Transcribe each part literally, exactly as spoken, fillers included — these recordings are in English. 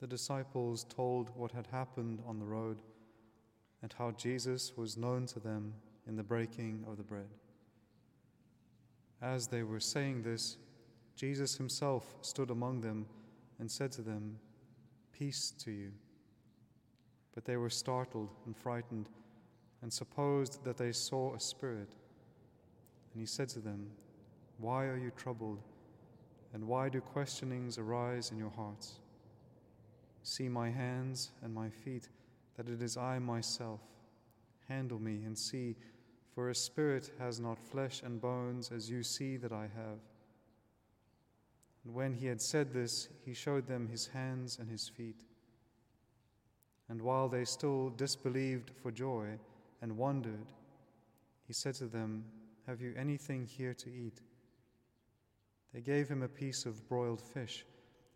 The disciples told what had happened on the road and how Jesus was known to them in the breaking of the bread. As they were saying this, Jesus himself stood among them and said to them, "Peace to you." But they were startled and frightened and supposed that they saw a spirit. And he said to them, "Why are you troubled? And why do questionings arise in your hearts? See my hands and my feet, that it is I myself. Handle me and see, for a spirit has not flesh and bones, as you see that I have." And when he had said this, he showed them his hands and his feet. And while they still disbelieved for joy and wondered, he said to them, "Have you anything here to eat?" They gave him a piece of broiled fish,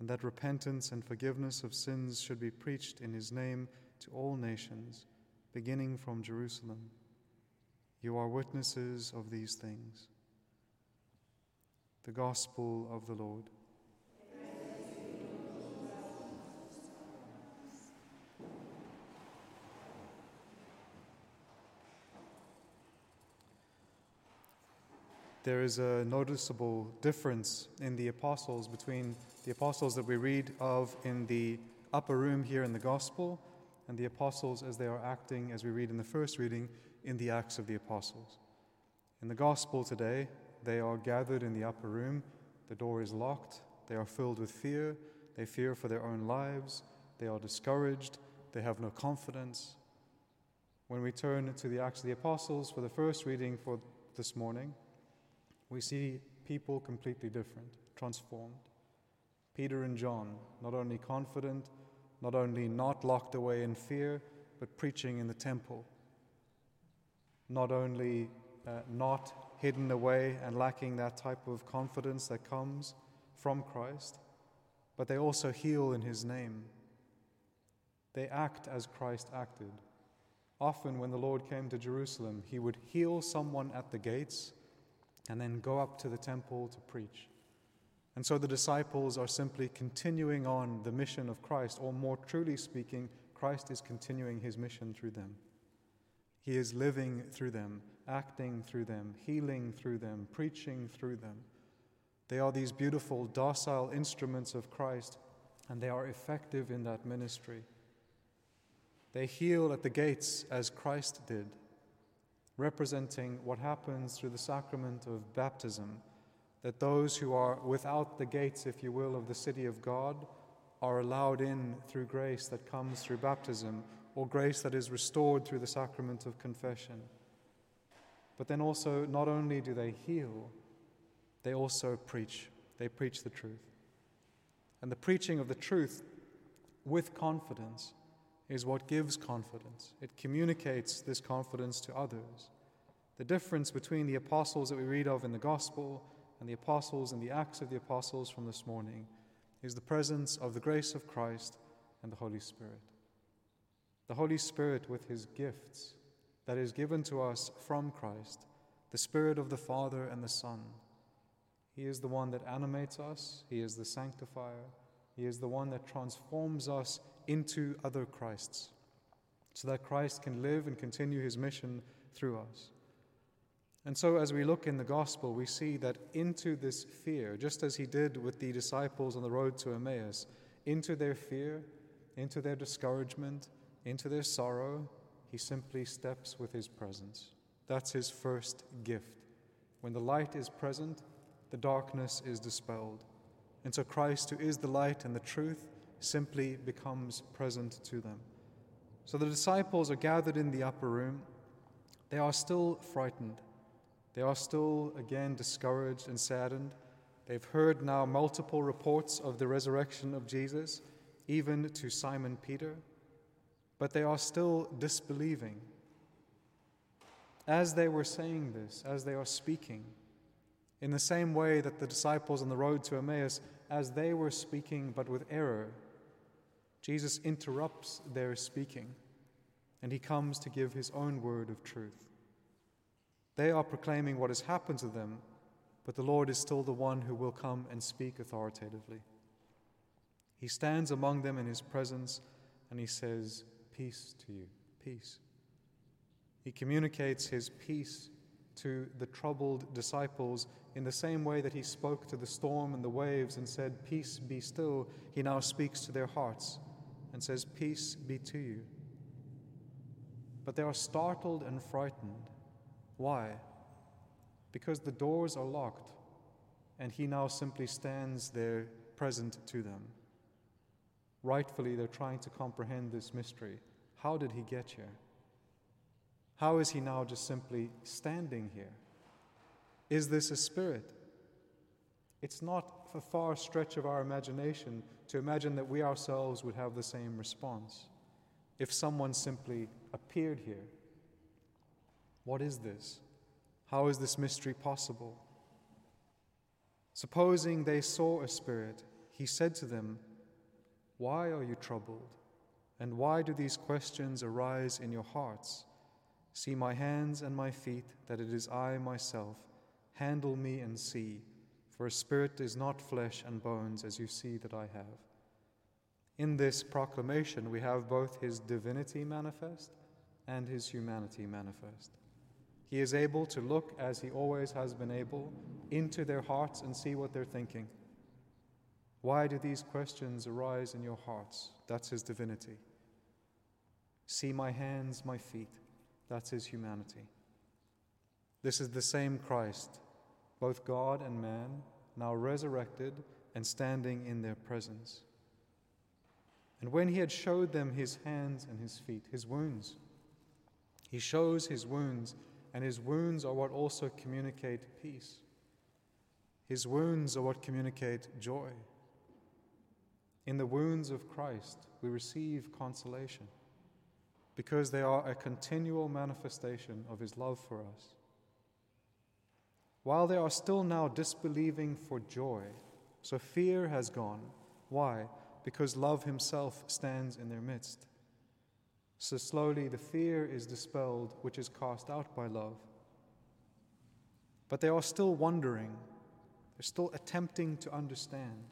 and that repentance and forgiveness of sins should be preached in his name to all nations, beginning from Jerusalem. You are witnesses of these things." The Gospel of the Lord. There is a noticeable difference in the apostles between the apostles that we read of in the upper room here in the Gospel and the apostles as they are acting, as we read in the first reading, in the Acts of the Apostles. In the Gospel today, they are gathered in the upper room. The door is locked. They are filled with fear. They fear for their own lives. They are discouraged. They have no confidence. When we turn to the Acts of the Apostles for the first reading for this morning, we see people completely different, transformed. Peter and John, not only confident, not only not locked away in fear, but preaching in the temple. Not only uh, not hidden away and lacking that type of confidence that comes from Christ, but they also heal in his name. They act as Christ acted. Often when the Lord came to Jerusalem, he would heal someone at the gates and then go up to the temple to preach. And so the disciples are simply continuing on the mission of Christ, or more truly speaking, Christ is continuing his mission through them. He is living through them, acting through them, healing through them, preaching through them. They are these beautiful, docile instruments of Christ, and they are effective in that ministry. They heal at the gates as Christ did, representing what happens through the sacrament of baptism, that those who are without the gates, if you will, of the city of God are allowed in through grace that comes through baptism, or grace that is restored through the sacrament of confession. But then also, not only do they heal, they also preach. They preach the truth. And the preaching of the truth with confidence is what gives confidence. It communicates this confidence to others. The difference between the apostles that we read of in the Gospel and the apostles and the Acts of the Apostles from this morning is the presence of the grace of Christ and the Holy Spirit. The Holy Spirit with his gifts that is given to us from Christ, the Spirit of the Father and the Son. He is the one that animates us. He is the sanctifier. He is the one that transforms us into other Christs, so that Christ can live and continue his mission through us. And so as we look in the gospel, we see that into this fear, just as he did with the disciples on the road to Emmaus, into their fear, into their discouragement, into their sorrow, he simply steps with his presence. That's his first gift. When the light is present, the darkness is dispelled. And so Christ, who is the light and the truth, simply becomes present to them. So the disciples are gathered in the upper room. They are still frightened. They are still, again, discouraged and saddened. They've heard now multiple reports of the resurrection of Jesus, even to Simon Peter, but they are still disbelieving. As they were saying this, as they are speaking, in the same way that the disciples on the road to Emmaus, as they were speaking but with error, Jesus interrupts their speaking, and he comes to give his own word of truth. They are proclaiming what has happened to them, but the Lord is still the one who will come and speak authoritatively. He stands among them in his presence, and he says, "Peace to you, peace." He communicates his peace to the troubled disciples in the same way that he spoke to the storm and the waves and said, "Peace, be still." He now speaks to their hearts and says, "Peace be to you." But they are startled and frightened. Why? Because the doors are locked, and he now simply stands there present to them. Rightfully, they're trying to comprehend this mystery. How did he get here? How is he now just simply standing here? Is this a spirit? It's not a far stretch of our imagination to imagine that we ourselves would have the same response if someone simply appeared here. What is this? How is this mystery possible? Supposing they saw a spirit, he said to them, "Why are you troubled? And why do these questions arise in your hearts? See my hands and my feet, that it is I myself. Handle me and see, for a spirit is not flesh and bones, as you see that I have." In this proclamation, we have both his divinity manifest and his humanity manifest. He is able to look, as he always has been able, into their hearts and see what they're thinking. Why do these questions arise in your hearts? That's his divinity. See my hands, my feet. That's his humanity. This is the same Christ, both God and man, now resurrected and standing in their presence. And when he had showed them his hands and his feet, his wounds, he shows his wounds. And his wounds are what also communicate peace. His wounds are what communicate joy. In the wounds of Christ, we receive consolation because they are a continual manifestation of his love for us. While they are still now disbelieving for joy, so fear has gone. Why? Because love himself stands in their midst. So slowly the fear is dispelled, which is cast out by love. But they are still wondering. They're still attempting to understand.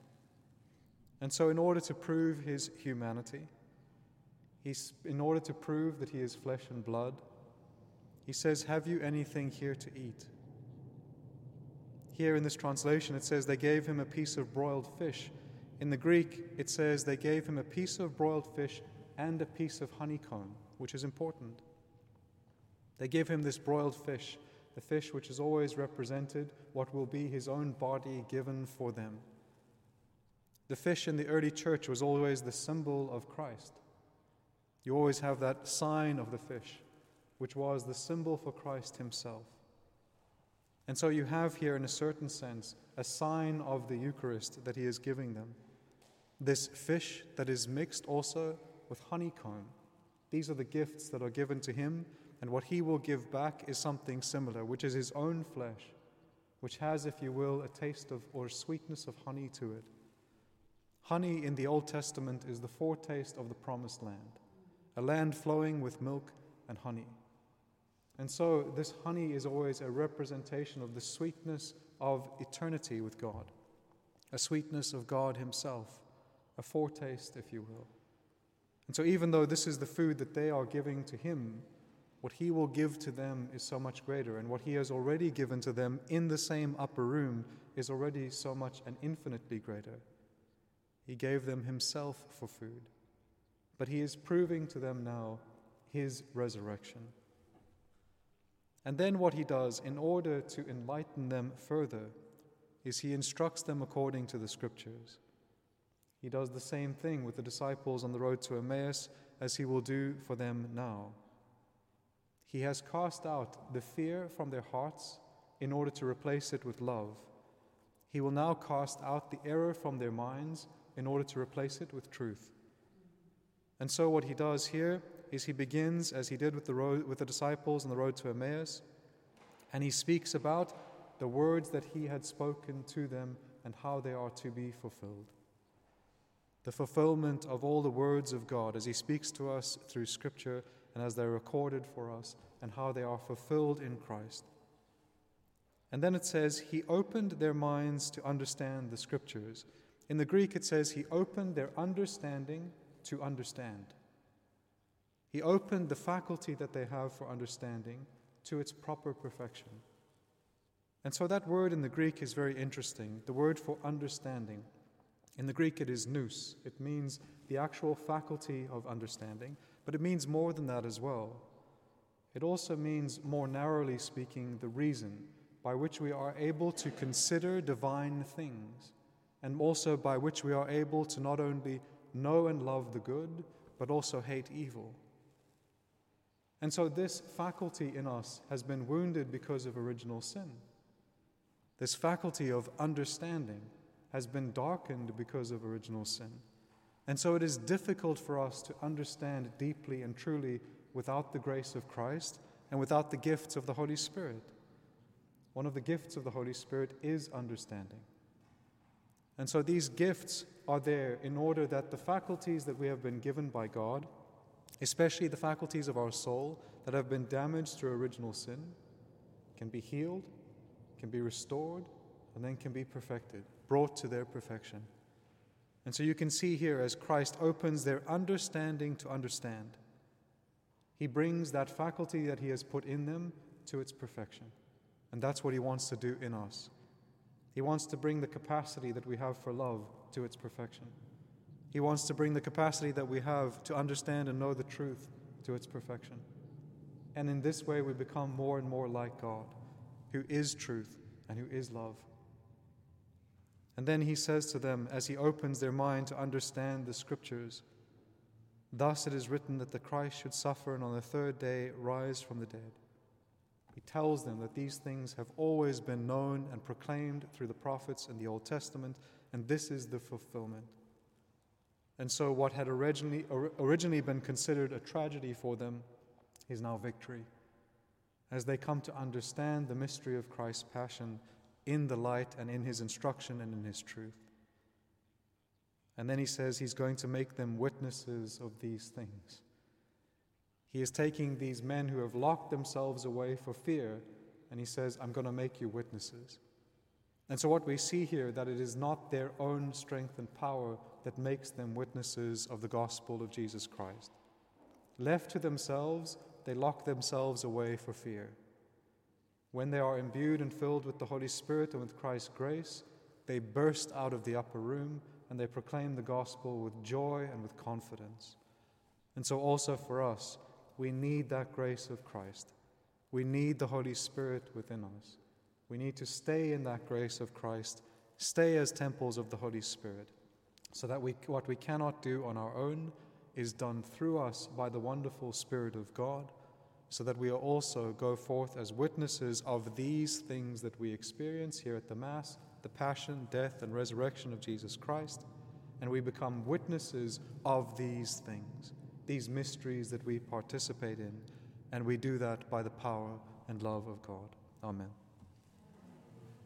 And so in order to prove his humanity, he's, in order to prove that he is flesh and blood, he says, "Have you anything here to eat?" Here in this translation it says they gave him a piece of broiled fish. In the Greek it says they gave him a piece of broiled fish and a piece of honeycomb, which is important. They give him this broiled fish, the fish which is always represented what will be his own body given for them. The fish in the early church was always the symbol of Christ. You always have that sign of the fish, which was the symbol for Christ himself. And so you have here, in a certain sense, a sign of the Eucharist that he is giving them. This fish that is mixed also with honeycomb. These are the gifts that are given to him, and what he will give back is something similar, which is his own flesh, which has, if you will, a taste of or sweetness of honey to it. Honey in the Old Testament is the foretaste of the promised land, a land flowing with milk and honey. And so this honey is always a representation of the sweetness of eternity with God, a sweetness of God himself, a foretaste, if you will. And so even though this is the food that they are giving to him, What he will give to them is so much greater, and what he has already given to them in the same upper room is already so much and infinitely greater. He gave them himself for food, but he is proving to them now his resurrection. And then what he does in order to enlighten them further is he instructs them according to the scriptures. He does the same thing with the disciples on the road to Emmaus as he will do for them now. He has cast out the fear from their hearts in order to replace it with love. He will now cast out the error from their minds in order to replace it with truth. And so what he does here is he begins, as he did with the, road, with the disciples on the road to Emmaus, and he speaks about the words that he had spoken to them and how they are to be fulfilled. The fulfillment of all the words of God as he speaks to us through Scripture and as they're recorded for us and how they are fulfilled in Christ. And then it says, he opened their minds to understand the Scriptures. In the Greek it says, he opened their understanding to understand. He opened the faculty that they have for understanding to its proper perfection. And so that word in the Greek is very interesting, the word for understanding. In the Greek it is nous. It means the actual faculty of understanding, but it means more than that as well. It also means, more narrowly speaking, the reason by which we are able to consider divine things, and also by which we are able to not only know and love the good, but also hate evil. And so this faculty in us has been wounded because of original sin. This faculty of understanding has been darkened because of original sin. And so it is difficult for us to understand deeply and truly without the grace of Christ and without the gifts of the Holy Spirit. One of the gifts of the Holy Spirit is understanding. And so these gifts are there in order that the faculties that we have been given by God, especially the faculties of our soul that have been damaged through original sin, can be healed, can be restored, and then can be perfected, brought to their perfection. And so you can see here as Christ opens their understanding to understand, he brings that faculty that he has put in them to its perfection. And that's what he wants to do in us. He wants to bring the capacity that we have for love to its perfection. He wants to bring the capacity that we have to understand and know the truth to its perfection. And in this way we become more and more like God, who is truth and who is love. And then he says to them, as he opens their mind to understand the Scriptures, thus it is written that the Christ should suffer and on the third day rise from the dead. He tells them that these things have always been known and proclaimed through the prophets in the Old Testament, and this is the fulfillment. And so what had originally, or, originally been considered a tragedy for them is now victory, as they come to understand the mystery of Christ's passion in the light and in his instruction and in his truth. And then he says he's going to make them witnesses of these things. He is taking these men who have locked themselves away for fear, and he says, I'm going to make you witnesses. And so what we see here, that it is not their own strength and power that makes them witnesses of the gospel of Jesus Christ. Left to themselves, they lock themselves away for fear. When they are imbued and filled with the Holy Spirit and with Christ's grace, they burst out of the upper room and they proclaim the gospel with joy and with confidence. And so also for us, we need that grace of Christ. We need the Holy Spirit within us. We need to stay in that grace of Christ, stay as temples of the Holy Spirit, so that we, what we cannot do on our own is done through us by the wonderful Spirit of God, so that we also go forth as witnesses of these things that we experience here at the Mass, the passion, death, and resurrection of Jesus Christ, and we become witnesses of these things, these mysteries that we participate in, and we do that by the power and love of God. Amen.